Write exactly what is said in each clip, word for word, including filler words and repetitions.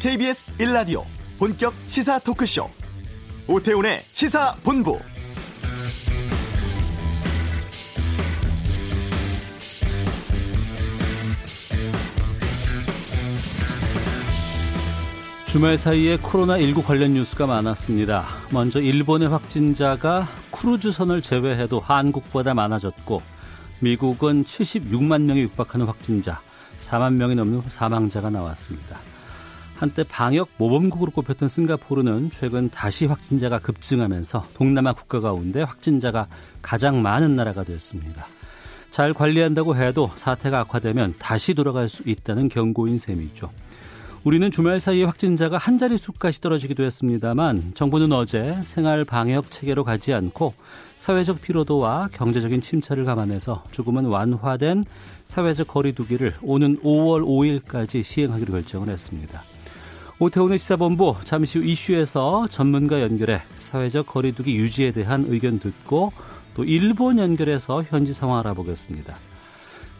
케이비에스 일 라디오 본격 시사 토크쇼 오태훈의 시사본부. 주말 사이에 코로나십구 관련 뉴스가 많았습니다. 먼저 일본의 확진자가 크루즈선을 제외해도 한국보다 많아졌고, 미국은 칠십육만 명에 육박하는 확진자, 사만 명이 넘는 사망자가 나왔습니다. 한때 방역 모범국으로 꼽혔던 싱가포르는 최근 다시 확진자가 급증하면서 동남아 국가 가운데 확진자가 가장 많은 나라가 됐습니다. 잘 관리한다고 해도 사태가 악화되면 다시 돌아갈 수 있다는 경고인 셈이죠. 우리는 주말 사이에 확진자가 한 자릿수까지 떨어지기도 했습니다만, 정부는 어제 생활 방역 체계로 가지 않고 사회적 피로도와 경제적인 침체를 감안해서 조금은 완화된 사회적 거리 두기를 오는 오월 오일까지 시행하기로 결정을 했습니다. 오태훈의 시사본부, 잠시 후 이슈에서 전문가 연결해 사회적 거리 두기 유지에 대한 의견 듣고, 또 일본 연결해서 현지 상황 알아보겠습니다.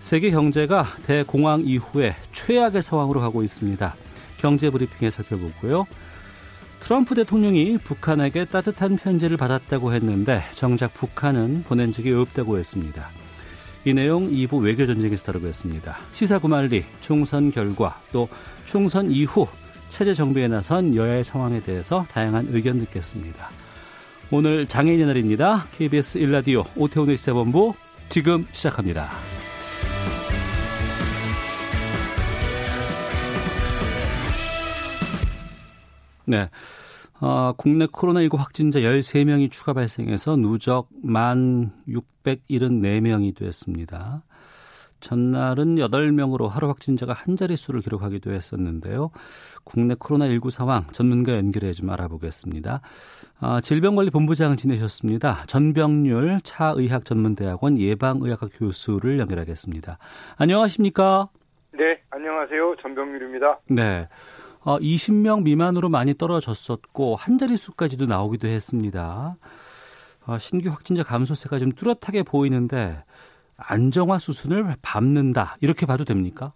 세계 경제가 대공황 이후에 최악의 상황으로 가고 있습니다. 경제 브리핑에 살펴보고요. 트럼프 대통령이 북한에게 따뜻한 편지를 받았다고 했는데 정작 북한은 보낸 적이 없다고 했습니다. 이 내용 이 부 외교전쟁에서 다루겠습니다. 시사구말리, 총선 결과, 또 총선 이후 체제 정비에 나선 여야의 상황에 대해서 다양한 의견 듣겠습니다. 오늘 장애인의 날입니다. 케이비에스 일 라디오 오태훈의 시사본부 지금 시작합니다. 네, 어, 국내 코로나십구 확진자 열세 명이 추가 발생해서 누적 만 육백칠십사 명이 됐습니다. 전날은 여덟 명으로 하루 확진자가 한 자릿수를 기록하기도 했었는데요. 국내 코로나십구 상황 전문가 연결해 좀 알아보겠습니다. 아, 질병관리본부장 지내셨습니다. 전병률 차의학전문대학원 예방의학과 교수를 연결하겠습니다. 안녕하십니까? 네, 안녕하세요. 전병률입니다. 네. 이십 명 미만으로 많이 떨어졌었고 한 자릿수까지도 나오기도 했습니다. 신규 확진자 감소세가 좀 뚜렷하게 보이는데 안정화 수순을 밟는다, 이렇게 봐도 됩니까?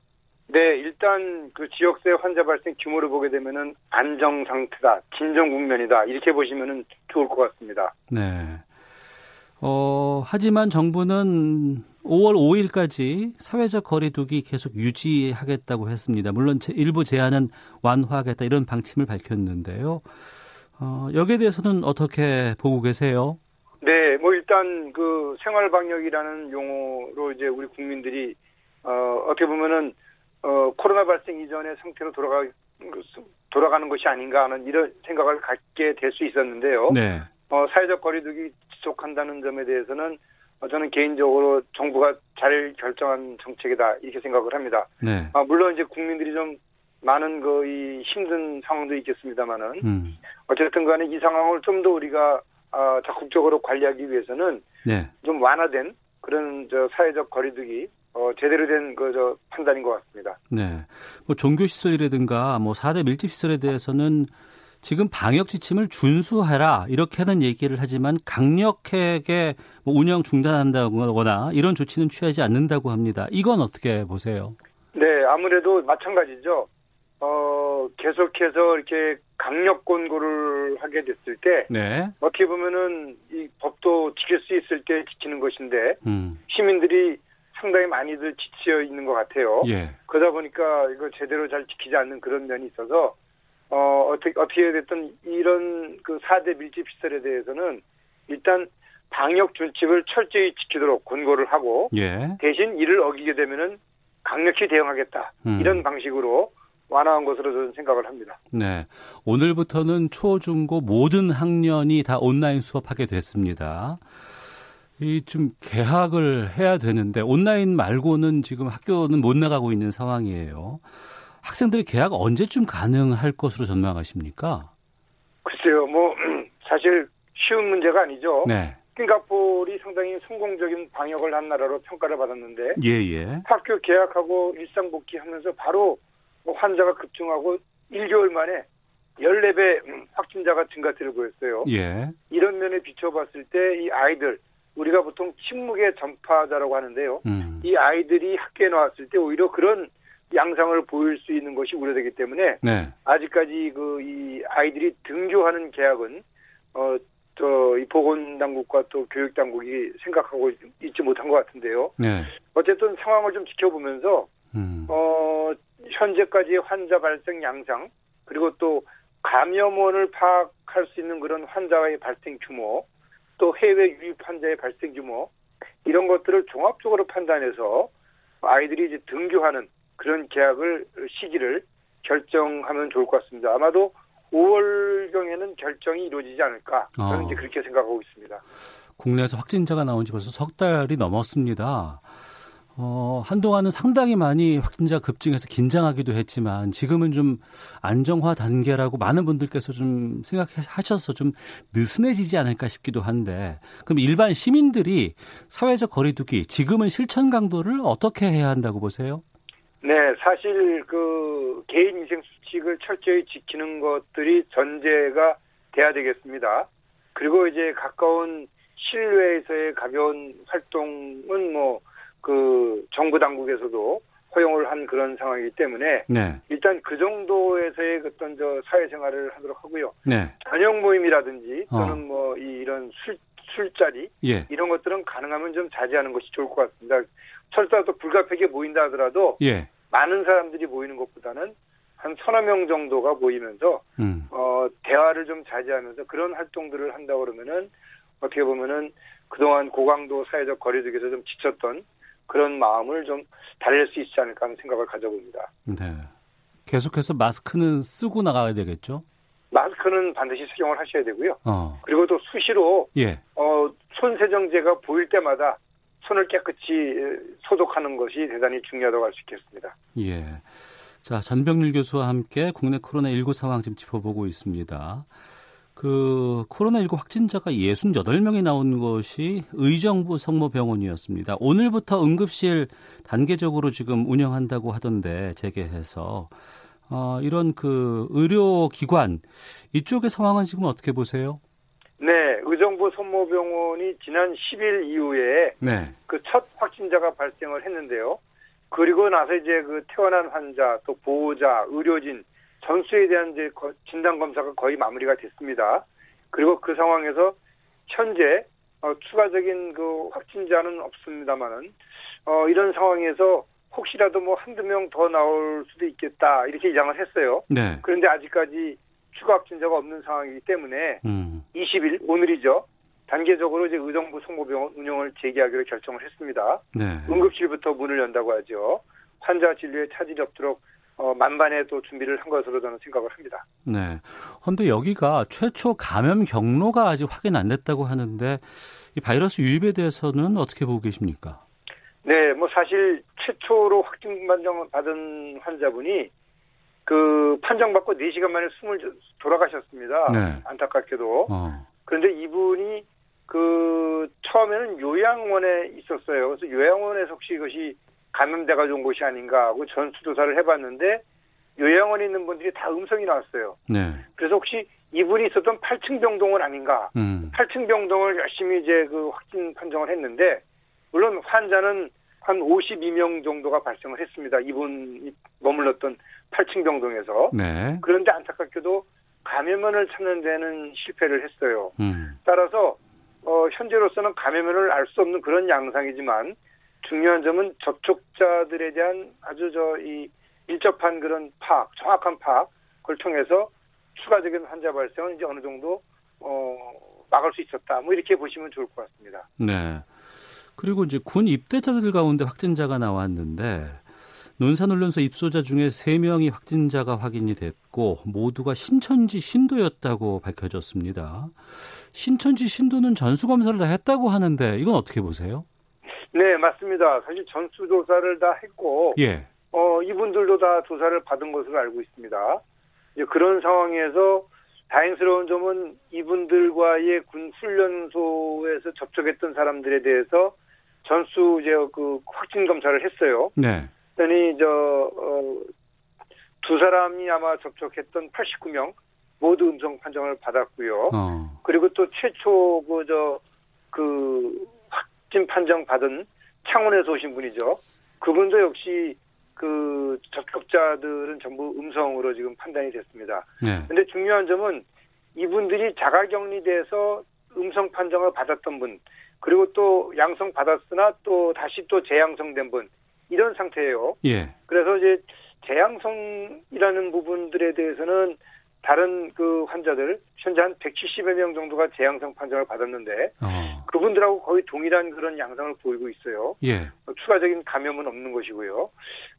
네, 일단 그 지역세 환자 발생 규모를 보게 되면은 안정 상태다, 진정 국면이다, 이렇게 보시면은 좋을 것 같습니다. 네. 어, 하지만 정부는 오월 오일까지 사회적 거리 두기 계속 유지하겠다고 했습니다. 물론 일부 제한은 완화하겠다, 이런 방침을 밝혔는데요. 어, 여기에 대해서는 어떻게 보고 계세요? 네, 뭐 일단 그 생활 방역이라는 용어로 이제 우리 국민들이 어, 어떻게 보면은 어, 코로나 발생 이전의 상태로 돌아가 돌아가는 것이 아닌가 하는 이런 생각을 갖게 될 수 있었는데요. 네. 어, 사회적 거리 두기 지속한다는 점에 대해서는 저는 개인적으로 정부가 잘 결정한 정책이다, 이렇게 생각을 합니다. 네. 아, 물론 이제 국민들이 좀 많은 그 이 힘든 상황도 있겠습니다만은 음. 어쨌든 간에 이 상황을 좀 더 우리가 아, 적극적으로 관리하기 위해서는 네. 좀 완화된 그런 저 사회적 거리두기, 어, 제대로 된 그 저 판단인 것 같습니다. 네. 뭐 종교 시설이라든가 뭐 사 대 밀집 시설에 대해서는 지금 방역 지침을 준수해라, 이렇게 하는 얘기를 하지만 강력하게 운영 중단한다거나 이런 조치는 취하지 않는다고 합니다. 이건 어떻게 보세요? 네, 아무래도 마찬가지죠. 어, 계속해서 이렇게 강력 권고를 하게 됐을 때 네. 어떻게 보면은 이 법도 지킬 수 있을 때 지키는 것인데 음. 시민들이 상당히 많이들 지쳐 있는 것 같아요. 예. 그러다 보니까 이거 제대로 잘 지키지 않는 그런 면이 있어서 어, 어떻게, 어떻게 됐든 이런 그 사 대 밀집 시설에 대해서는 일단 방역 준칙을 철저히 지키도록 권고를 하고, 예. 대신 이를 어기게 되면은 강력히 대응하겠다. 음. 이런 방식으로 완화한 것으로 저는 생각을 합니다. 네. 오늘부터는 초, 중, 고 모든 학년이 다 온라인 수업하게 됐습니다. 이 좀 개학을 해야 되는데, 온라인 말고는 지금 학교는 못 나가고 있는 상황이에요. 학생들의 개학 언제쯤 가능할 것으로 전망하십니까? 글쎄요, 뭐 사실 쉬운 문제가 아니죠. 네. 싱가포르이 상당히 성공적인 방역을 한 나라로 평가를 받았는데, 예예. 학교 개학하고 일상 복귀하면서 바로 환자가 급증하고 일 개월 만에 열네 배 확진자가 증가세를 보였어요. 예. 이런 면에 비춰봤을 때 이 아이들, 우리가 보통 침묵의 전파자라고 하는데요. 음. 이 아이들이 학교에 나왔을 때 오히려 그런 양상을 보일 수 있는 것이 우려되기 때문에 네. 아직까지 그 이 아이들이 등교하는 계약은 어 저 이 보건당국과 또 교육당국이 생각하고 있지 못한 것 같은데요. 네. 어쨌든 상황을 좀 지켜보면서 음. 어 현재까지의 환자 발생 양상 그리고 또 감염원을 파악할 수 있는 그런 환자의 발생 규모 또 해외 유입 환자의 발생 규모 이런 것들을 종합적으로 판단해서 아이들이 이제 등교하는 그런 계약을 시기를 결정하면 좋을 것 같습니다. 아마도 오월경에는 결정이 이루어지지 않을까 저는 어. 이제 그렇게 생각하고 있습니다. 국내에서 확진자가 나온 지 벌써 석 달이 넘었습니다. 어, 한동안은 상당히 많이 확진자 급증해서 긴장하기도 했지만 지금은 좀 안정화 단계라고 많은 분들께서 좀 생각하셔서 좀 느슨해지지 않을까 싶기도 한데 그럼 일반 시민들이 사회적 거리두기 지금은 실천 강도를 어떻게 해야 한다고 보세요? 네, 사실 그 개인 위생 수칙을 철저히 지키는 것들이 전제가 돼야 되겠습니다. 그리고 이제 가까운 실외에서의 가벼운 활동은 뭐 그 정부 당국에서도 허용을 한 그런 상황이기 때문에 네. 일단 그 정도에서의 어떤 저 사회생활을 하도록 하고요. 네. 저녁 모임이라든지 또는 어. 뭐 이런 술 술자리 예. 이런 것들은 가능하면 좀 자제하는 것이 좋을 것 같습니다. 설사 또 불가피하게 모인다 하더라도 예. 많은 사람들이 모이는 것보다는 한 서너 명 정도가 모이면서 음. 어, 대화를 좀 자제하면서 그런 활동들을 한다 그러면은 어떻게 보면은 그동안 고강도 사회적 거리두기에서 좀 지쳤던 그런 마음을 좀 달랠 수 있지 않을까 하는 생각을 가져봅니다. 네. 계속해서 마스크는 쓰고 나가야 되겠죠? 마스크는 반드시 착용을 하셔야 되고요. 어. 그리고 또 수시로 예. 어, 손세정제가 보일 때마다 손을 깨끗이 소독하는 것이 대단히 중요하다고 할 수 있겠습니다. 예. 자, 전병률 교수와 함께 국내 코로나십구 상황 지금 짚어보고 있습니다. 그 코로나십구 확진자가 육십팔 명이 나온 것이 의정부 성모병원이었습니다. 오늘부터 응급실 단계적으로 지금 운영한다고 하던데 재개해서 어, 이런 그 의료기관 이쪽의 상황은 지금 어떻게 보세요? 네, 의정부 성모병원이 지난 십 일 이후에 네. 그 첫 확진자가 발생을 했는데요. 그리고 나서 이제 그 퇴원한 환자, 또 보호자, 의료진 전수에 대한 이제 진단 검사가 거의 마무리가 됐습니다. 그리고 그 상황에서 현재 어, 추가적인 그 확진자는 없습니다만은 어, 이런 상황에서 혹시라도 뭐 한두 명 더 나올 수도 있겠다 이렇게 예상을 했어요. 네. 그런데 아직까지 추가 확진자가 없는 상황이기 때문에 음. 이십 일 오늘이죠. 단계적으로 이제 의정부 성모병원 운영을 재개하기로 결정을 했습니다. 네. 응급실부터 문을 연다고 하죠. 환자 진료에 차질이 없도록 어, 만반의 또 준비를 한 것으로 저는 생각을 합니다. 네. 그런데 여기가 최초 감염 경로가 아직 확인 안 됐다고 하는데 이 바이러스 유입에 대해서는 어떻게 보고 계십니까? 네, 뭐 사실 최초로 확진 판정받은 환자분이 그 판정받고 네 시간 만에 숨을 돌아가셨습니다. 네. 안타깝게도. 어. 그런데 이분이 그 처음에는 요양원에 있었어요. 그래서 요양원에서 혹시 이것이 감염돼가 온 것이 아닌가 하고 전수조사를 해봤는데 요양원에 있는 분들이 다 음성이 나왔어요. 네. 그래서 혹시 이분이 있었던 팔 층 병동은 아닌가. 음. 팔 층 병동을 열심히 이제 그 확진 판정을 했는데 물론 환자는 한 오십이 명 정도가 발생을 했습니다. 이분이 머물렀던 팔 층 병동에서. 네. 그런데 안타깝게도 감염원을 찾는 데는 실패를 했어요. 음. 따라서 어, 현재로서는 감염원을 알 수 없는 그런 양상이지만 중요한 점은 접촉자들에 대한 아주 저 이 밀접한 그런 파악, 정확한 파악, 그걸 통해서 추가적인 환자 발생은 이제 어느 정도 어, 막을 수 있었다. 뭐 이렇게 보시면 좋을 것 같습니다. 네. 그리고 이제 군 입대자들 가운데 확진자가 나왔는데 논산훈련소 입소자 중에 세 명이 확진자가 확인이 됐고 모두가 신천지 신도였다고 밝혀졌습니다. 신천지 신도는 전수검사를 다 했다고 하는데 이건 어떻게 보세요? 네, 맞습니다. 사실 전수조사를 다 했고 예. 어, 이분들도 다 조사를 받은 것으로 알고 있습니다. 이제 그런 상황에서 다행스러운 점은 이분들과의 군 훈련소에서 접촉했던 사람들에 대해서 전수 이제 그 확진 검사를 했어요. 네. 그러니 저 어, 두 사람이 아마 접촉했던 팔십구 명 모두 음성 판정을 받았고요. 어. 그리고 또 최초 그 저 그 확진 판정 받은 창원에서 오신 분이죠. 그분도 역시 그 적격자들은 전부 음성으로 지금 판단이 됐습니다. 그런데 네. 중요한 점은 이분들이 자가격리돼서 음성 판정을 받았던 분, 그리고 또 양성 받았으나 또 다시 또 재양성된 분, 이런 상태예요. 예. 그래서 이제 재양성이라는 부분들에 대해서는 다른 그 환자들, 현재 한 백칠십여 명 정도가 재양성 판정을 받았는데 어. 그분들하고 거의 동일한 그런 양상을 보이고 있어요. 예. 어, 추가적인 감염은 없는 것이고요.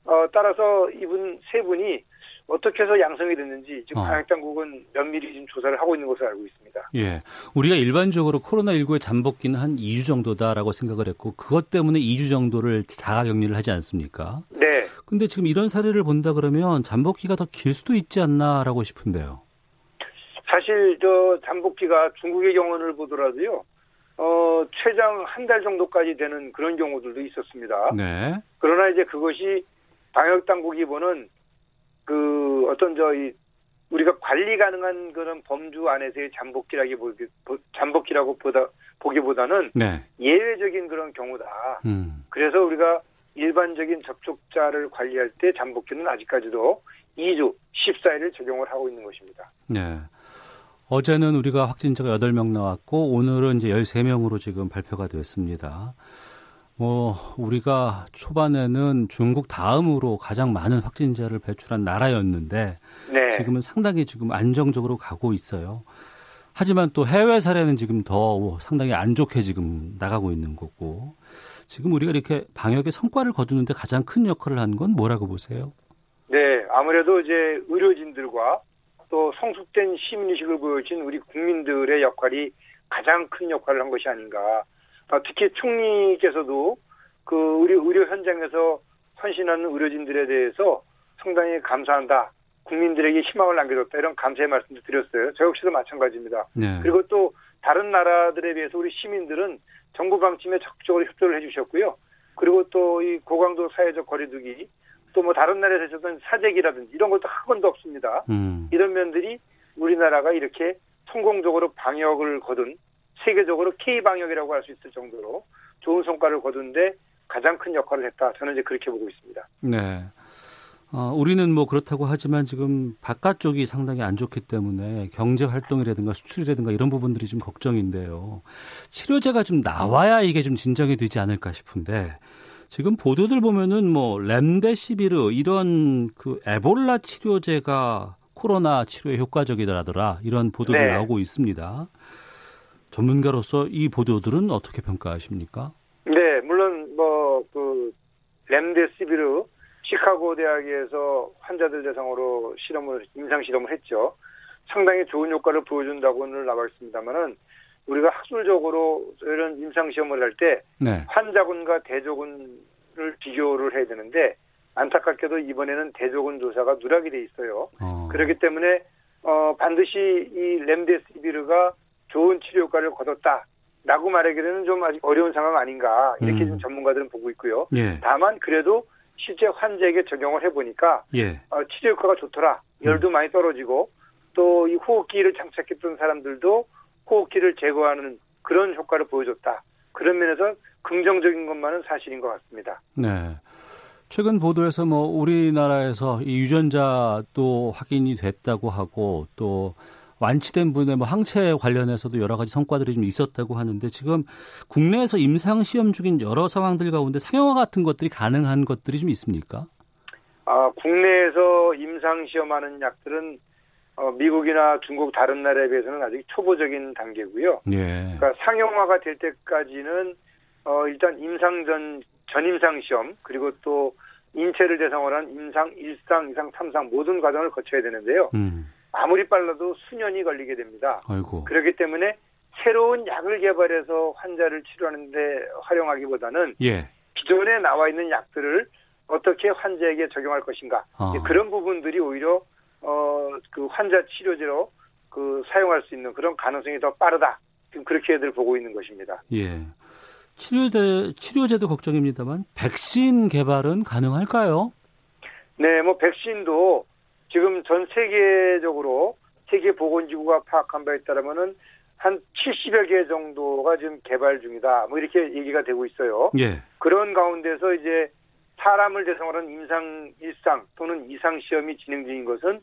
어, 따라서 이분 세 분이 어떻게 해서 양성이 됐는지 지금 방역당국은 면밀히 지금 조사를 하고 있는 것으로 알고 있습니다. 예, 우리가 일반적으로 코로나십구에 잠복기는 한 이 주 정도다라고 생각을 했고 그것 때문에 이 주 정도를 자가격리를 하지 않습니까? 네. 근데 지금 이런 사례를 본다 그러면 잠복기가 더 길 수도 있지 않나라고 싶은데요. 사실 저 잠복기가 중국의 경우를 보더라도요. 어, 최장 한 달 정도까지 되는 그런 경우들도 있었습니다. 네. 그러나 이제 그것이 방역당국이 보는 그 어떤 저희 우리가 관리 가능한 그런 범주 안에서의 잠복기라기 보기 잠복기라고 보다 보기보다는 네. 예외적인 그런 경우다. 음. 그래서 우리가 일반적인 접촉자를 관리할 때 잠복기는 아직까지도 이 주 십사 일을 적용을 하고 있는 것입니다. 네. 어제는 우리가 확진자가 여덟 명 나왔고 오늘은 이제 열세 명으로 지금 발표가 됐습니다. 뭐 우리가 초반에는 중국 다음으로 가장 많은 확진자를 배출한 나라였는데 네. 지금은 상당히 지금 안정적으로 가고 있어요. 하지만 또 해외 사례는 지금 더 상당히 안 좋게 지금 나가고 있는 거고 지금 우리가 이렇게 방역의 성과를 거두는데 가장 큰 역할을 한 건 뭐라고 보세요? 네, 아무래도 이제 의료진들과 또 성숙된 시민의식을 보여준 우리 국민들의 역할이 가장 큰 역할을 한 것이 아닌가. 특히 총리께서도 그 우리 의료 현장에서 헌신하는 의료진들에 대해서 상당히 감사한다, 국민들에게 희망을 남겨줬다 이런 감사의 말씀도 드렸어요. 저 역시도 마찬가지입니다. 네. 그리고 또 다른 나라들에 비해서 우리 시민들은 정부 방침에 적극적으로 협조를 해주셨고요. 그리고 또 이 고강도 사회적 거리두기, 또 뭐 다른 나라에서 했던 사재기라든지 이런 것도 한 건도 없습니다. 음. 이런 면들이 우리나라가 이렇게 성공적으로 방역을 거둔, 세계적으로 K방역이라고 할 수 있을 정도로 좋은 성과를 거둔데 가장 큰 역할을 했다. 저는 이제 그렇게 보고 있습니다. 네. 어, 우리는 뭐 그렇다고 하지만 지금 바깥쪽이 상당히 안 좋기 때문에 경제 활동이라든가 수출이라든가 이런 부분들이 좀 걱정인데요. 치료제가 좀 나와야 이게 좀 진정이 되지 않을까 싶은데 지금 보도들 보면은 뭐 렘데시비르 이런 그 에볼라 치료제가 코로나 치료에 효과적이더라더라 이런 보도도 네. 나오고 있습니다. 전문가로서 이 보도들은 어떻게 평가하십니까? 네, 물론 뭐 그 렘데시비르 시카고 대학에서 환자들 대상으로 실험을 임상 실험을 했죠. 상당히 좋은 효과를 보여준다고는 나와 있습니다만은 우리가 학술적으로 이런 임상 시험을 할 때 네. 환자군과 대조군을 비교를 해야 되는데 안타깝게도 이번에는 대조군 조사가 누락이 돼 있어요. 어. 그렇기 때문에 어, 반드시 이 렘데시비르가 좋은 치료 효과를 거뒀다라고 말하기에는 좀 아직 어려운 상황 아닌가 이렇게 음. 좀 전문가들은 보고 있고요. 예. 다만 그래도 실제 환자에게 적용을 해보니까 예. 어, 치료 효과가 좋더라. 열도 음. 많이 떨어지고 또 이 호흡기를 장착했던 사람들도 호흡기를 제거하는 그런 효과를 보여줬다. 그런 면에서 긍정적인 것만은 사실인 것 같습니다. 네. 최근 보도에서 뭐 우리나라에서 이 유전자도 확인이 됐다고 하고 또 완치된 분의 뭐 항체 관련해서도 여러 가지 성과들이 좀 있었다고 하는데 지금 국내에서 임상 시험 중인 여러 상황들 가운데 상용화 같은 것들이 가능한 것들이 좀 있습니까? 아, 국내에서 임상 시험하는 약들은 어, 미국이나 중국 다른 나라에 비해서는 아직 초보적인 단계고요. 예. 그러니까 상용화가 될 때까지는 어, 일단 임상 전 전임상 시험 그리고 또 인체를 대상으로 한 임상 일 상, 이 상, 삼 상 모든 과정을 거쳐야 되는데요. 음. 아무리 빨라도 수년이 걸리게 됩니다. 아이고. 그렇기 때문에 새로운 약을 개발해서 환자를 치료하는 데 활용하기보다는 예. 기존에 나와 있는 약들을 어떻게 환자에게 적용할 것인가. 아. 그런 부분들이 오히려 어, 그 환자 치료제로 그 사용할 수 있는 그런 가능성이 더 빠르다. 지금 그렇게 애들 보고 있는 것입니다. 예. 치료제, 치료제도 걱정입니다만 백신 개발은 가능할까요? 네, 뭐 백신도 지금 전 세계적으로 세계보건기구가 파악한 바에 따르면은 한 칠십여 개 정도가 지금 개발 중이다. 뭐 이렇게 얘기가 되고 있어요. 예. 그런 가운데서 이제 사람을 대상으로 한 임상 일상 또는 이상 시험이 진행 중인 것은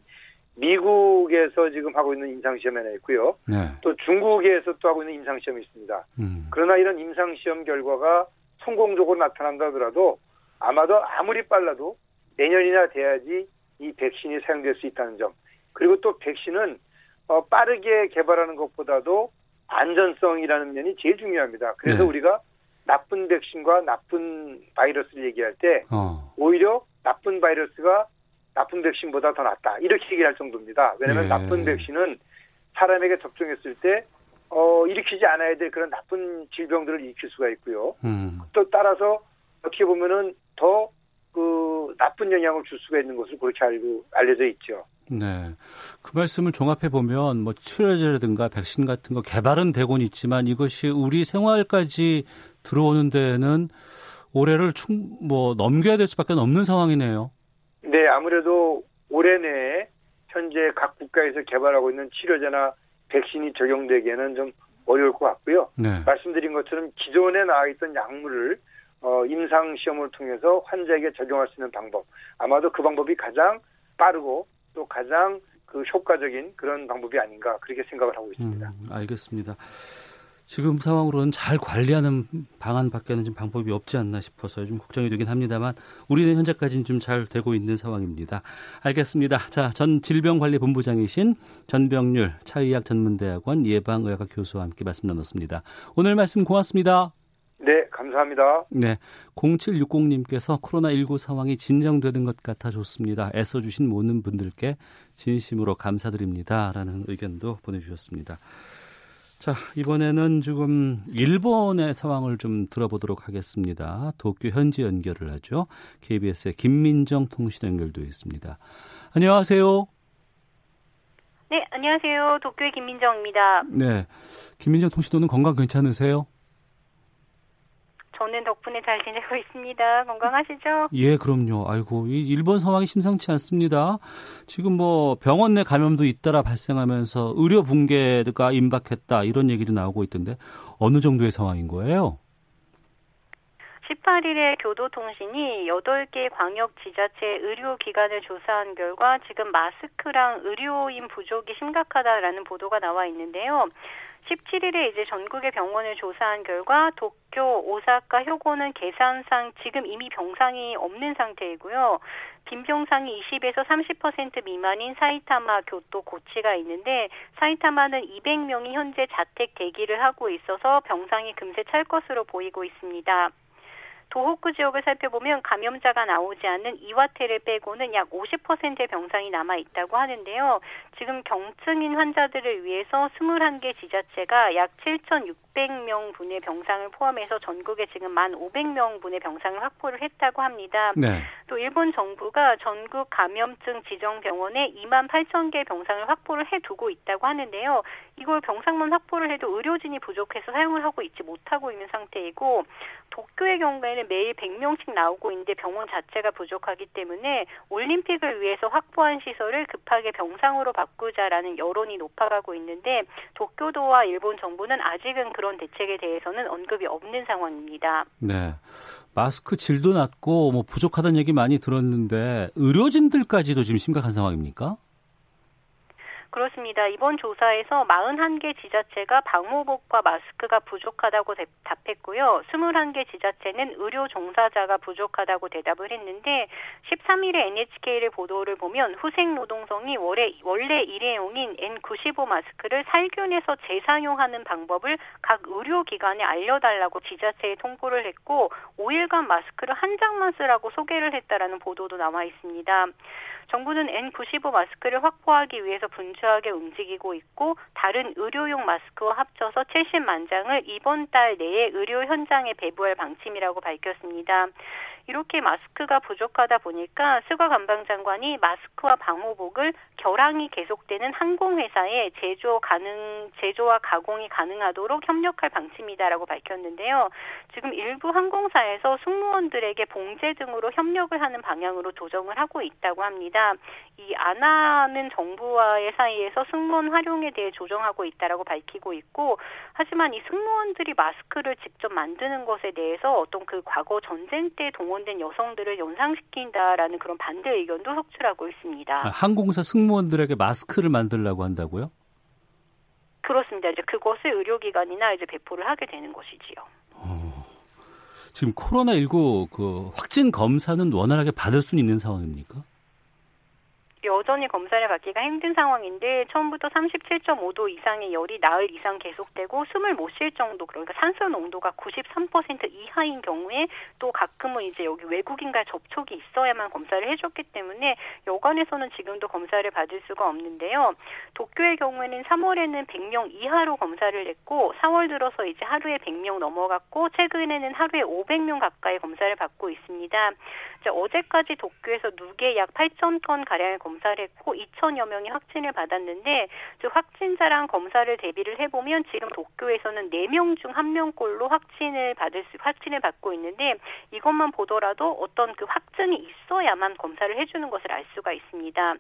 미국에서 지금 하고 있는 임상시험이 하나 있고요. 네. 또 중국에서 또 하고 있는 임상시험이 있습니다. 음. 그러나 이런 임상시험 결과가 성공적으로 나타난다 하더라도 아마도 아무리 빨라도 내년이나 돼야지 이 백신이 사용될 수 있다는 점. 그리고 또 백신은 어, 빠르게 개발하는 것보다도 안전성이라는 면이 제일 중요합니다. 그래서 네. 우리가 나쁜 백신과 나쁜 바이러스를 얘기할 때 어. 오히려 나쁜 바이러스가 나쁜 백신보다 더 낫다. 이렇게 얘기를 할 정도입니다. 왜냐하면 예. 나쁜 백신은 사람에게 접종했을 때 어, 일으키지 않아야 될 그런 나쁜 질병들을 일으킬 수가 있고요. 음. 또 따라서 어떻게 보면은 더 그 나쁜 영향을 줄 수가 있는 것을 그렇게 알고 알려져 있죠. 네, 그 말씀을 종합해 보면 뭐 치료제라든가 백신 같은 거 개발은 되곤 있지만 이것이 우리 생활까지 들어오는 데에는 올해를 충 뭐 넘겨야 될 수밖에 없는 상황이네요. 네, 아무래도 올해 내에 현재 각 국가에서 개발하고 있는 치료제나 백신이 적용되기에는 좀 어려울 것 같고요. 네. 말씀드린 것처럼 기존에 나와 있던 약물을 어, 임상시험을 통해서 환자에게 적용할 수 있는 방법. 아마도 그 방법이 가장 빠르고 또 가장 그 효과적인 그런 방법이 아닌가 그렇게 생각을 하고 있습니다. 음, 알겠습니다. 지금 상황으로는 잘 관리하는 방안밖에는 좀 방법이 없지 않나 싶어서 좀 걱정이 되긴 합니다만 우리는 현재까지는 좀 잘 되고 있는 상황입니다. 알겠습니다. 자, 전 질병관리본부장이신 전병률 차의학전문대학원 예방의학과 교수와 함께 말씀 나눴습니다. 오늘 말씀 고맙습니다. 네, 감사합니다. 네, 공칠육공님께서 코로나십구 상황이 진정되는 것 같아 좋습니다. 애써주신 모든 분들께 진심으로 감사드립니다. 라는 의견도 보내주셨습니다. 자, 이번에는 지금 일본의 상황을 좀 들어보도록 하겠습니다. 도쿄 현지 연결을 하죠. 케이비에스의 김민정 통신 연결도 있습니다. 안녕하세요. 네, 안녕하세요. 도쿄의 김민정입니다. 네, 김민정 통신도는 건강 괜찮으세요? 저는 덕분에 잘 지내고 있습니다. 건강하시죠? 예, 그럼요. 아이고, 이 일본 상황이 심상치 않습니다. 지금 뭐 병원 내 감염도 잇따라 발생하면서 의료 붕괴가 임박했다 이런 얘기도 나오고 있던데 어느 정도의 상황인 거예요? 십팔일에 교도통신이 여덟 개 광역 지자체 의료기관을 조사한 결과 지금 마스크랑 의료인 부족이 심각하다라는 보도가 나와 있는데요. 십칠일에 이제 전국의 병원을 조사한 결과 도쿄, 오사카, 효고는 계산상 지금 이미 병상이 없는 상태이고요. 빈 병상이 이십에서 삼십 퍼센트 미만인 사이타마, 교토, 고치가 있는데 사이타마는 이백 명이 현재 자택 대기를 하고 있어서 병상이 금세 찰 것으로 보이고 있습니다. 도호쿠 지역을 살펴보면 감염자가 나오지 않는 이와테를 빼고는 약 오십 퍼센트의 병상이 남아있다고 하는데요. 지금 경증인 환자들을 위해서 이십일 개 지자체가 약 칠천육백 명분의 병상을 포함해서 전국에 지금 만 오백 명분의 병상을 확보를 했다고 합니다. 네. 또 일본 정부가 전국 감염증 지정병원에 이만 팔천 개 병상을 확보를 해두고 있다고 하는데요. 이걸 병상만 확보를 해도 의료진이 부족해서 사용을 하고 있지 못하고 있는 상태이고 도쿄의 경우에는 매일 백 명씩 나오고 있는데 병원 자체가 부족하기 때문에 올림픽을 위해서 확보한 시설을 급하게 병상으로 바꾸자라는 여론이 높아가고 있는데 도쿄도와 일본 정부는 아직은 그런 대책에 대해서는 언급이 없는 상황입니다. 네, 마스크 질도 낮고 뭐 부족하다는 얘기 많이 들었는데 의료진들까지도 지금 심각한 상황입니까? 그렇습니다. 이번 조사에서 사십일 개 지자체가 방호복과 마스크가 부족하다고 답했고요. 이십일 개 지자체는 의료 종사자가 부족하다고 대답을 했는데 십삼일에 엔에이치케이의 보도를 보면 후생노동성이 원래, 원래 일회용인 엔 구십오 마스크를 살균해서 재사용하는 방법을 각 의료기관에 알려달라고 지자체에 통보를 했고 오일간 마스크를 한 장만 쓰라고 소개를 했다라는 보도도 나와 있습니다. 정부는 엔 구십오 마스크를 확보하기 위해서 분주하게 움직이고 있고 다른 의료용 마스크와 합쳐서 칠십만 장을 이번 달 내에 의료 현장에 배부할 방침이라고 밝혔습니다. 이렇게 마스크가 부족하다 보니까 스가 관방장관이 마스크와 방호복을 결항이 계속되는 항공회사에 제조 가능, 제조와 가공이 가능하도록 협력할 방침이다라고 밝혔는데요. 지금 일부 항공사에서 승무원들에게 봉제 등으로 협력을 하는 방향으로 조정을 하고 있다고 합니다. 아니라 이 안 하는 정부와의 사이에서 승무원 활용에 대해 조정하고 있다라고 밝히고 있고, 하지만 이 승무원들이 마스크를 직접 만드는 것에 대해서 어떤 그 과거 전쟁 때 동원된 여성들을 연상시킨다라는 그런 반대 의견도 속출하고 있습니다. 아, 항공사 승무원들에게 마스크를 만들라고 한다고요? 그렇습니다. 이제 그것을 의료기관이나 이제 배포를 하게 되는 것이지요. 어, 지금 코로나십구 그 확진 검사는 원활하게 받을 수 있는 상황입니까? 여전히 검사를 받기가 힘든 상황인데 처음부터 삼십칠 점 오 도 이상의 열이 나흘 이상 계속되고 숨을 못 쉴 정도, 그러니까 산소 농도가 구십삼 퍼센트 이하인 경우에 또 가끔은 이제 여기 외국인과 접촉이 있어야만 검사를 해줬기 때문에 여관에서는 지금도 검사를 받을 수가 없는데요. 도쿄의 경우에는 삼월에는 백 명 이하로 검사를 했고 사월 들어서 이제 하루에 백 명 넘어갔고 최근에는 하루에 오백 명 가까이 검사를 받고 있습니다. 이제 어제까지 도쿄에서 누계 약 팔천 건 가량의 검사를 검사를 했고 이천여 명이 확진을 받았는데 확진자랑 검사를 대비를 해보면 지금 도쿄에서는 네 명 중 한 명꼴로 확진을 받을 수, 확진을 받고 있는데 이것만 보더라도 어떤 그 확증이 있어야만 검사를 해주는 것을 알 수가 있습니다.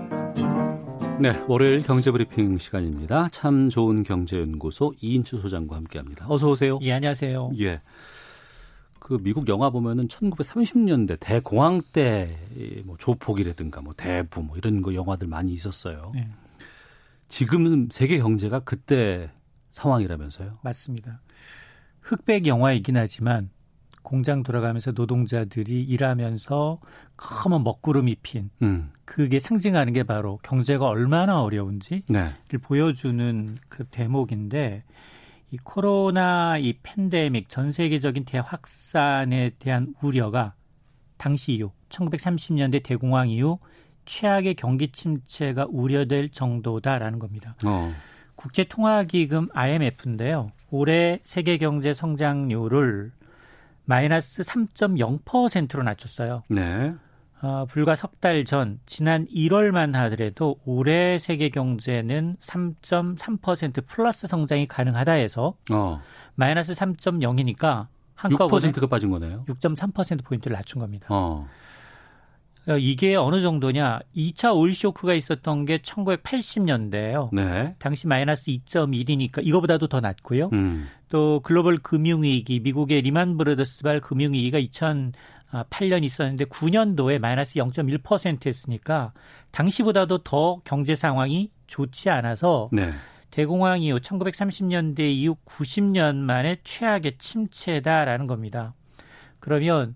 네, 월요일 경제브리핑 시간입니다. 참 좋은 경제연구소 이인주 소장과 함께합니다. 어서 오세요. 예, 안녕하세요. 예, 그 미국 영화 보면은 천구백삼십 년대 대공황 때 뭐 조폭이라든가 뭐 대부 뭐 이런 거 영화들 많이 있었어요. 네. 지금 세계 경제가 그때 상황이라면서요? 맞습니다. 흑백 영화이긴 하지만 공장 돌아가면서 노동자들이 일하면서 커먼 먹구름이 핀 음. 그게 상징하는 게 바로 경제가 얼마나 어려운지를 네. 보여주는 그 대목인데 이 코로나 이 팬데믹 전 세계적인 대확산에 대한 우려가 당시 이후 천구백삼십 년대 대공황 이후 최악의 경기 침체가 우려될 정도다라는 겁니다. 어. 국제통화기금 아이엠에프인데요. 올해 세계 경제 성장률을 마이너스 삼 점 영 퍼센트로 낮췄어요. 네. 어, 불과 석 달 전 지난 일월만 하더라도 올해 세계 경제는 삼 점 삼 퍼센트 플러스 성장이 가능하다 해서 어. 마이너스 삼 점 영이니까 한꺼번에 육 퍼센트가 빠진 거네요. 육 점 삼 퍼센트 포인트를 낮춘 겁니다. 어. 이게 어느 정도냐. 이 차 오일 쇼크가 있었던 게 천구백팔십 년대예요. 네. 당시 마이너스 이 점 일이니까 이거보다도 더 낮고요. 음. 또 글로벌 금융위기, 미국의 리만 브러더스발 금융위기가 이천팔 년 있었는데 구 년도에 마이너스 영 점 일 퍼센트 했으니까 당시보다도 더 경제 상황이 좋지 않아서 네. 대공황 이후 천구백삼십 년대 이후 구십 년 만에 최악의 침체다라는 겁니다. 그러면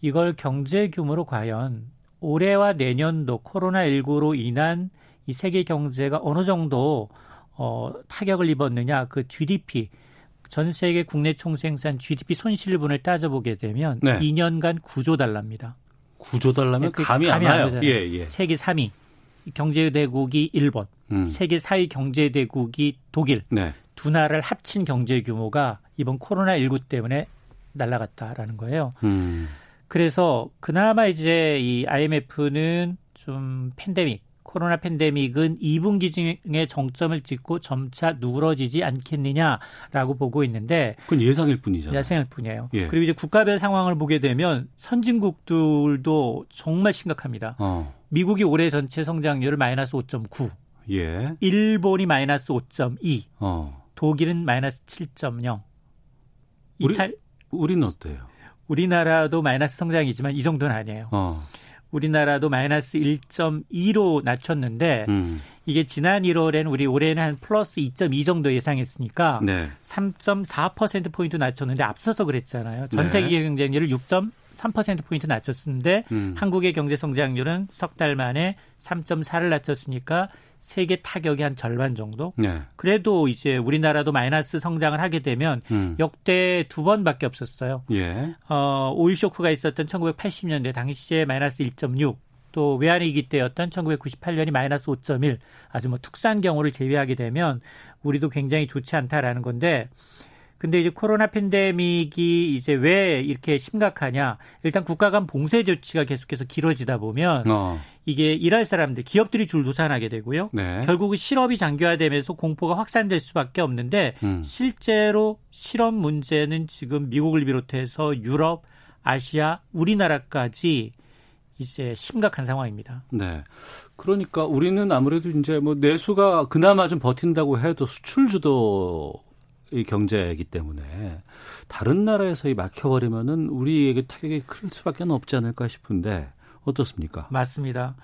이걸 경제 규모로 과연 올해와 내년도 코로나십구로 인한 이 세계 경제가 어느 정도 어, 타격을 입었느냐. 그 지디피, 전 세계 국내 총생산 지디피 손실분을 따져보게 되면 네. 이 년간 구조 달러입니다. 구조 달러면 그, 감이, 감이 안 나요. 예, 예. 세계 삼 위 경제대국이 일본, 음. 세계 사 위 경제대국이 독일. 네. 두 나라를 합친 경제 규모가 이번 코로나십구 때문에 날아갔다라는 거예요. 음. 그래서 그나마 이제 이 아이엠에프는 좀 팬데믹, 코로나 팬데믹은 이 분기 중에 정점을 찍고 점차 누그러지지 않겠느냐라고 보고 있는데. 그건 예상일 뿐이잖아요. 예상일 뿐이에요. 예. 그리고 이제 국가별 상황을 보게 되면 선진국들도 정말 심각합니다. 어. 미국이 올해 전체 성장률을 마이너스 오 점 구. 예. 일본이 마이너스 오 점 이. 어. 독일은 마이너스 칠 점 영. 우리, 이탈. 우리는 어때요? 우리나라도 마이너스 성장이지만 이 정도는 아니에요. 어. 우리나라도 마이너스 일 점 이로 낮췄는데 음. 이게 지난 일월에는 우리 올해는 한 플러스 이 점 이 정도 예상했으니까 네. 삼 점 사 퍼센트 포인트 낮췄는데 앞서서 그랬잖아요. 전 세계 네. 경쟁률을 육 점 삼 퍼센트 포인트 낮췄는데 음. 한국의 경제 성장률은 석 달 만에 삼 점 사를 낮췄으니까 세계 타격이 한 절반 정도. 네. 그래도 이제 우리나라도 마이너스 성장을 하게 되면 음. 역대 두 번밖에 없었어요. 예. 어, 오일 쇼크가 있었던 천구백팔십 년대 당시에 마이너스 일 점 육, 또 외환위기 때였던 천구백구십팔 년이 마이너스 오 점 일, 아주 뭐 특수한 경우를 제외하게 되면 우리도 굉장히 좋지 않다라는 건데, 근데 이제 코로나 팬데믹이 이제 왜 이렇게 심각하냐? 일단 국가 간 봉쇄 조치가 계속해서 길어지다 보면 어. 이게 일할 사람들, 기업들이 줄도산하게 되고요. 네. 결국은 실업이 장기화되면서 공포가 확산될 수밖에 없는데 음. 실제로 실업 문제는 지금 미국을 비롯해서 유럽, 아시아, 우리나라까지 이제 심각한 상황입니다. 네. 그러니까 우리는 아무래도 이제 뭐 내수가 그나마 좀 버틴다고 해도 수출 주도 이 경제이기 때문에 다른 나라에서 막혀버리면은 우리에게 타격이 클 수밖에 없지 않을까 싶은데 어떻습니까? 맞습니다.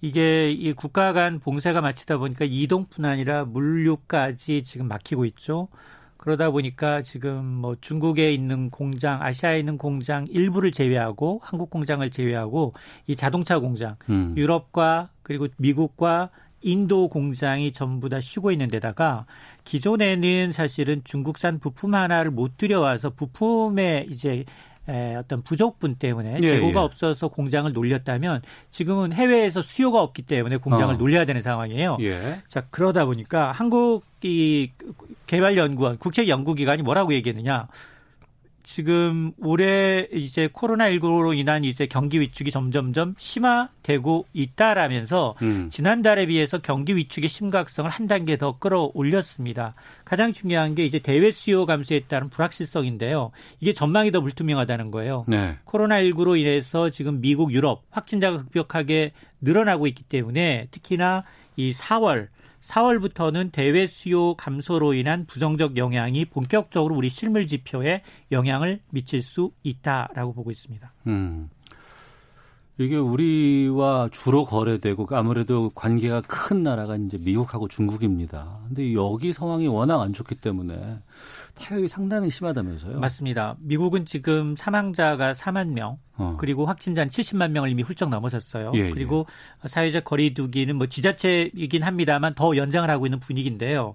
이게 이 국가 간 봉쇄가 마치다 보니까 이동뿐 아니라 물류까지 지금 막히고 있죠. 그러다 보니까 지금 뭐 중국에 있는 공장, 아시아에 있는 공장 일부를 제외하고 한국 공장을 제외하고 이 자동차 공장, 음. 유럽과 그리고 미국과 인도 공장이 전부 다 쉬고 있는 데다가 기존에는 사실은 중국산 부품 하나를 못 들여와서 부품의 이제 어떤 부족분 때문에 예, 재고가 예. 없어서 공장을 놀렸다면 지금은 해외에서 수요가 없기 때문에 공장을 어. 놀려야 되는 상황이에요. 예. 자, 그러다 보니까 한국 이 개발연구원 국제연구기관이 뭐라고 얘기했느냐? 지금 올해 이제 코로나십구로 인한 이제 경기 위축이 점점점 심화되고 있다라면서 음. 지난달에 비해서 경기 위축의 심각성을 한 단계 더 끌어올렸습니다. 가장 중요한 게 이제 대외 수요 감소에 따른 불확실성인데요. 이게 전망이 더 불투명하다는 거예요. 네. 코로나십구로 인해서 지금 미국, 유럽 확진자가 급격하게 늘어나고 있기 때문에 특히나 이 사월, 사월부터는 대외 수요 감소로 인한 부정적 영향이 본격적으로 우리 실물 지표에 영향을 미칠 수 있다라고 보고 있습니다. 음. 이게 우리와 주로 거래되고 아무래도 관계가 큰 나라가 이제 미국하고 중국입니다. 근데 여기 상황이 워낙 안 좋기 때문에 타격이 상당히 심하다면서요? 맞습니다. 미국은 지금 사망자가 사만 명, 어. 그리고 확진자는 칠십만 명을 이미 훌쩍 넘어섰어요. 예, 그리고 예. 사회적 거리두기는 뭐 지자체이긴 합니다만 더 연장을 하고 있는 분위기인데요.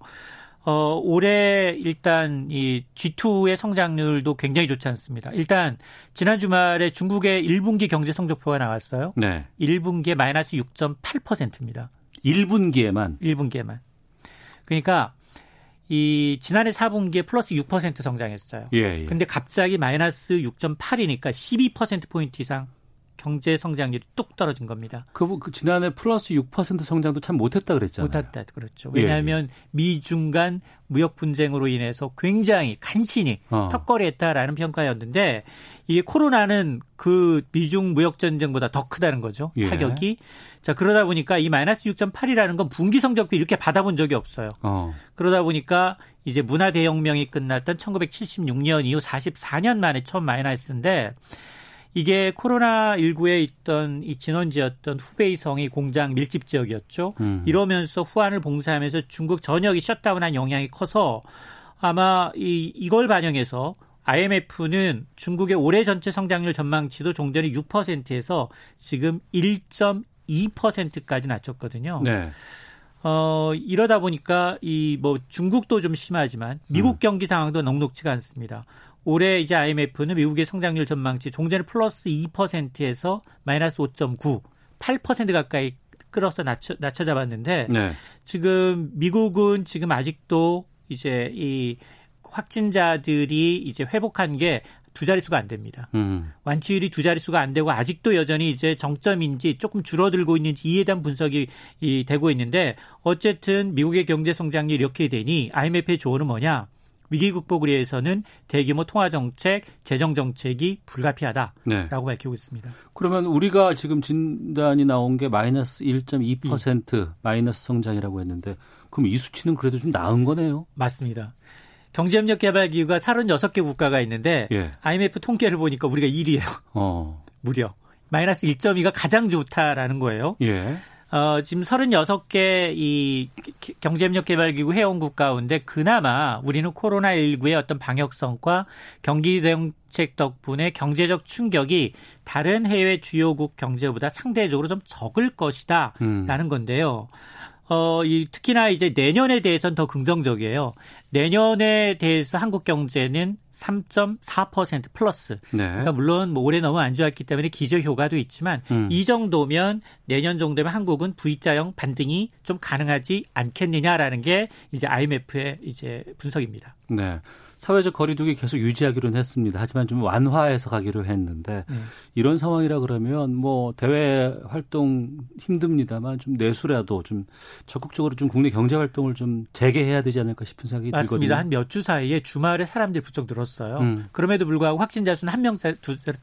어, 올해 일단 이 지투의 성장률도 굉장히 좋지 않습니다. 일단 지난 주말에 중국의 일 분기 경제 성적표가 나왔어요. 네. 일 분기에 마이너스 육 점 팔 퍼센트입니다. 일 분기에만? 일 분기에만. 그러니까 이 지난해 사 분기에 플러스 육 퍼센트 성장했어요. 예, 예. 근데 갑자기 마이너스 육 점 팔이니까 십이 퍼센트포인트 이상 경제 성장률이 뚝 떨어진 겁니다. 그, 그 지난해 플러스 육 퍼센트 성장도 참 못했다 그랬잖아요. 못했다. 그렇죠. 왜냐하면 예, 예. 미중 간 무역 분쟁으로 인해서 굉장히 간신히 어. 턱걸이했다라는 평가였는데 이게 코로나는 그 미중 무역 전쟁보다 더 크다는 거죠. 예. 타격이. 자 그러다 보니까 이 마이너스 육 점 팔이라는 건 분기 성적표 이렇게 받아본 적이 없어요. 어. 그러다 보니까 이제 문화 대혁명이 끝났던 천구백칠십육 년 이후 사십사 년 만에 처음 마이너스인데 이게 코로나십구에 있던 이 진원지였던 후베이성이 공장 밀집 지역이었죠. 음. 이러면서 후한을 봉쇄하면서 중국 전역이 셧다운한 영향이 커서 아마 이, 이걸 반영해서 아이엠에프는 중국의 올해 전체 성장률 전망치도 종전이 육 퍼센트에서 지금 일 점 이 퍼센트까지 낮췄거든요. 네. 어, 이러다 보니까 이 뭐 중국도 좀 심하지만 미국 음. 경기 상황도 녹록지가 않습니다. 올해 이제 아이엠에프는 미국의 성장률 전망치 종전에 플러스 이 퍼센트에서 마이너스 오 점 구, 팔 퍼센트 가까이 끌어서 낮춰, 낮춰 잡았는데 네. 지금 미국은 지금 아직도 이제 이 확진자들이 이제 회복한 게 두 자릿수가 안 됩니다. 음. 완치율이 두 자릿수가 안 되고 아직도 여전히 이제 정점인지 조금 줄어들고 있는지 이에 대한 분석이 이, 되고 있는데 어쨌든 미국의 경제 성장률이 이렇게 되니 아이엠에프의 조언은 뭐냐? 위기 극복을 위해서는 대규모 통화 정책, 재정 정책이 불가피하다라고 네. 밝히고 있습니다. 그러면 우리가 지금 진단이 나온 게 마이너스 일 점 이 퍼센트 음. 마이너스 성장이라고 했는데 그럼 이 수치는 그래도 좀 나은 거네요? 맞습니다. 경제협력개발기구가 서른여섯 개 국가가 있는데 예. 아이엠에프 통계를 보니까 우리가 일 위예요. 어. 무려. 마이너스 일 점 이가 가장 좋다라는 거예요. 예. 어, 지금 서른여섯 개 이 경제협력개발기구 회원국 가운데 그나마 우리는 코로나십구의 어떤 방역성과 경기정책 덕분에 경제적 충격이 다른 해외 주요국 경제보다 상대적으로 좀 적을 것이다 라는 음. 건데요. 어, 이, 특히나 이제 내년에 대해서는 더 긍정적이에요. 내년에 대해서 한국 경제는 삼 점 사 퍼센트 플러스. 네. 그러니까 물론 뭐 올해 너무 안 좋았기 때문에 기저 효과도 있지만 음. 이 정도면 내년 정도면 한국은 V자형 반등이 좀 가능하지 않겠느냐라는 게 이제 아이엠에프의 이제 분석입니다. 네. 사회적 거리두기 계속 유지하기로는 했습니다. 하지만 좀 완화해서 가기로 했는데 네. 이런 상황이라 그러면 뭐 대외 활동 힘듭니다만 좀 내수라도 좀 적극적으로 좀 국내 경제 활동을 좀 재개해야 되지 않을까 싶은 생각이 맞습니다. 들거든요. 맞습니다. 한 몇 주 사이에 주말에 사람들이 부쩍 늘었어요. 음. 그럼에도 불구하고 확진자 수는 한 명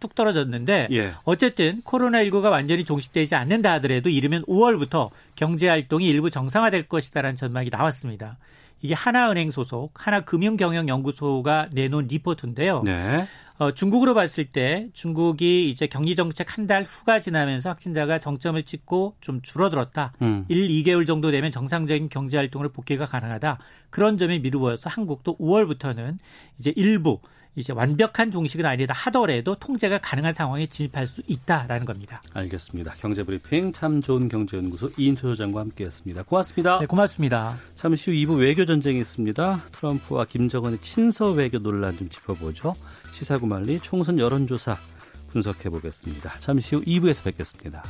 뚝 떨어졌는데 예. 어쨌든 코로나십구가 완전히 종식되지 않는다 하더라도 이르면 오월부터 경제 활동이 일부 정상화될 것이다라는 전망이 나왔습니다. 이게 하나은행 소속 하나금융경영연구소가 내놓은 리포트인데요. 네. 어, 중국으로 봤을 때 중국이 이제 격리정책 한 달 후가 지나면서 확진자가 정점을 찍고 좀 줄어들었다. 음. 일, 이 개월 정도 되면 정상적인 경제활동으로 복귀가 가능하다. 그런 점이 미루어서 한국도 오월부터는 이제 일부 이제 완벽한 종식은 아니다 하더라도 통제가 가능한 상황에 진입할 수 있다라는 겁니다. 알겠습니다. 경제브리핑 참 좋은 경제연구소 이인주 소장과 함께했습니다. 고맙습니다. 네, 고맙습니다. 잠시 후 이 부 외교전쟁이 있습니다. 트럼프와 김정은의 친서 외교 논란 좀 짚어보죠. 시사구만리 총선 여론조사 분석해보겠습니다. 잠시 후 이 부에서 뵙겠습니다.